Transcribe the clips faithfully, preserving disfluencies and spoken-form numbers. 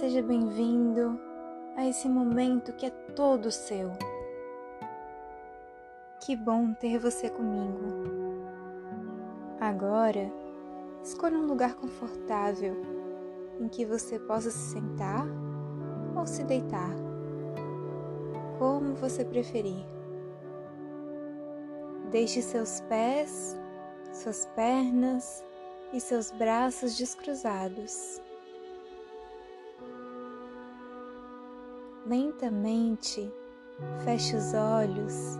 Seja bem-vindo a esse momento que é todo seu. Que bom ter você comigo. Agora, escolha um lugar confortável em que você possa se sentar ou se deitar, como você preferir. Deixe seus pés, suas pernas e seus braços descruzados. Lentamente, feche os olhos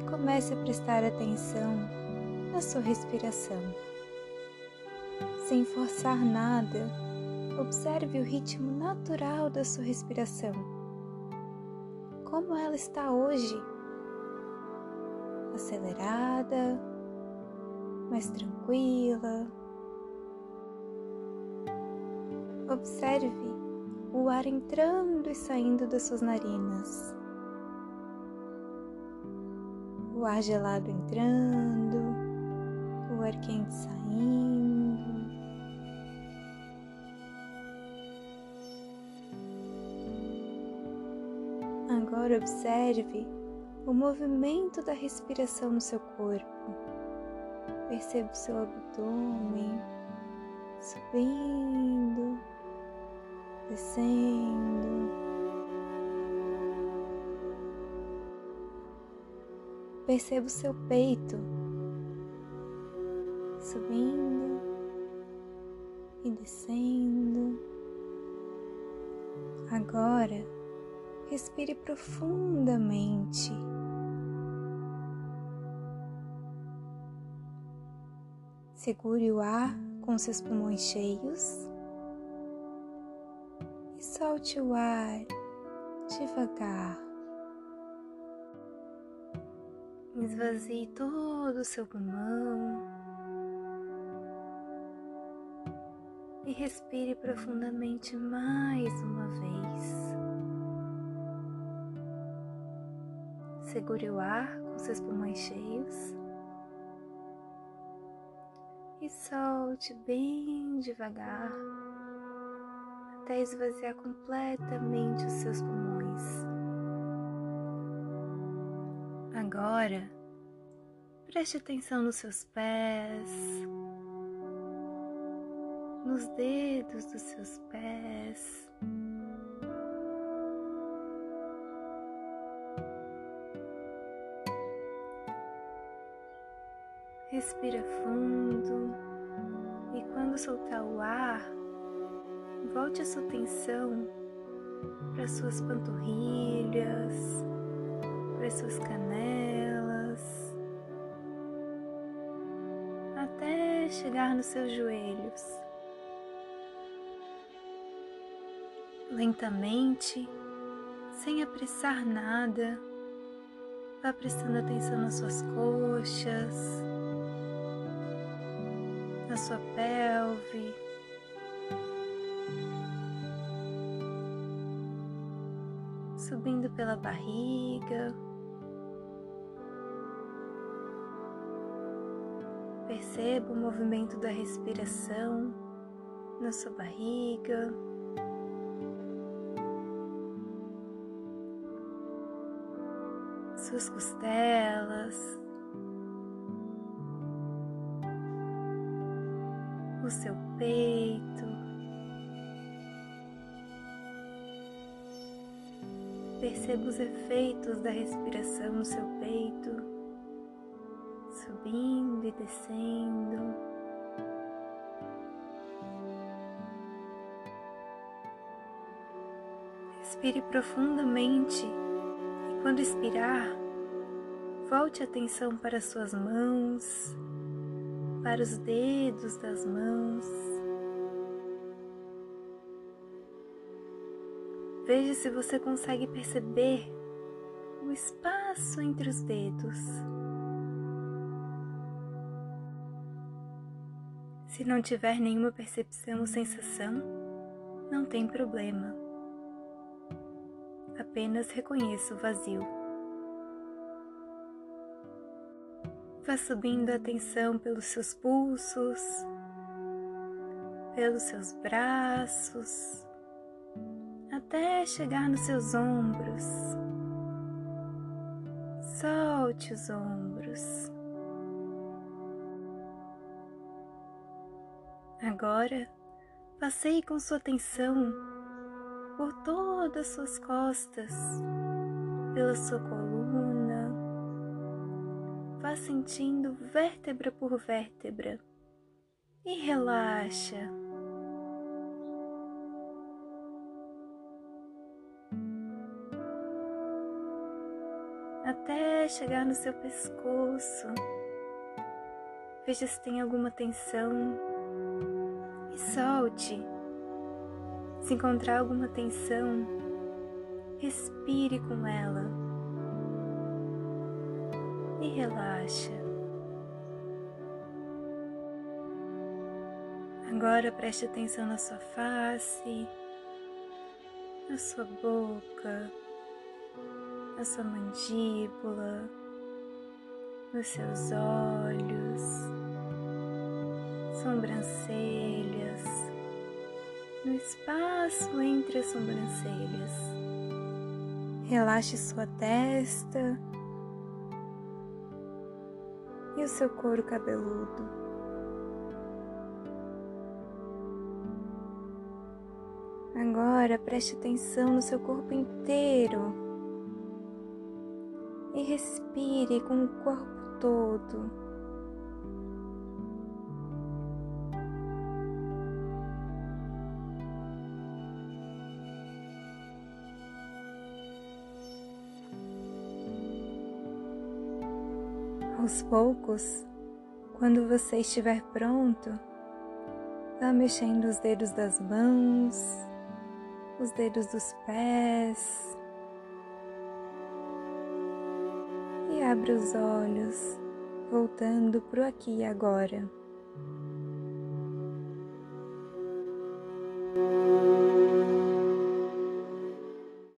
e comece a prestar atenção na sua respiração. Sem forçar nada, observe o ritmo natural da sua respiração. Como ela está hoje? Acelerada, mais tranquila. Observe o ar entrando e saindo das suas narinas. O ar gelado entrando, o ar quente saindo. Agora observe o movimento da respiração no seu corpo. Perceba o seu abdômen subindo, descendo. Perceba o seu peito subindo e descendo. Agora, respire profundamente. Segure o ar com seus pulmões cheios e solte o ar devagar. Esvazie todo o seu pulmão e respire profundamente mais uma vez. Segure o ar com seus pulmões cheios e solte bem devagar, até esvaziar completamente os seus pulmões. Agora, preste atenção nos seus pés, nos dedos dos seus pés. Respira fundo e quando soltar o ar, volte a sua atenção para suas panturrilhas, para suas canelas, até chegar nos seus joelhos. Lentamente, sem apressar nada, vá prestando atenção nas suas coxas, na sua pelve. Subindo pela barriga. Perceba o movimento da respiração na sua barriga. Suas costelas. O seu peito. Perceba os efeitos da respiração no seu peito, subindo e descendo. Respire profundamente e quando expirar, volte a atenção para suas mãos, para os dedos das mãos. Veja se você consegue perceber o espaço entre os dedos. Se não tiver nenhuma percepção ou sensação, não tem problema. Apenas reconheça o vazio. Vá subindo a atenção pelos seus pulsos, pelos seus braços, até chegar nos seus ombros. Solte os ombros. Agora, passeie com sua atenção por todas as suas costas, pela sua coluna. Vá sentindo vértebra por vértebra e relaxa. Até chegar no seu pescoço. Veja se tem alguma tensão e solte. Se encontrar alguma tensão, respire com ela e relaxa. Agora preste atenção na sua face, na sua boca, na sua mandíbula, nos seus olhos, sobrancelhas, no espaço entre as sobrancelhas. Relaxe sua testa e o seu couro cabeludo. Agora preste atenção no seu corpo inteiro e respire com o corpo todo. Aos poucos, quando você estiver pronto, vá mexendo os dedos das mãos, os dedos dos pés e abra os olhos, voltando para o aqui e agora.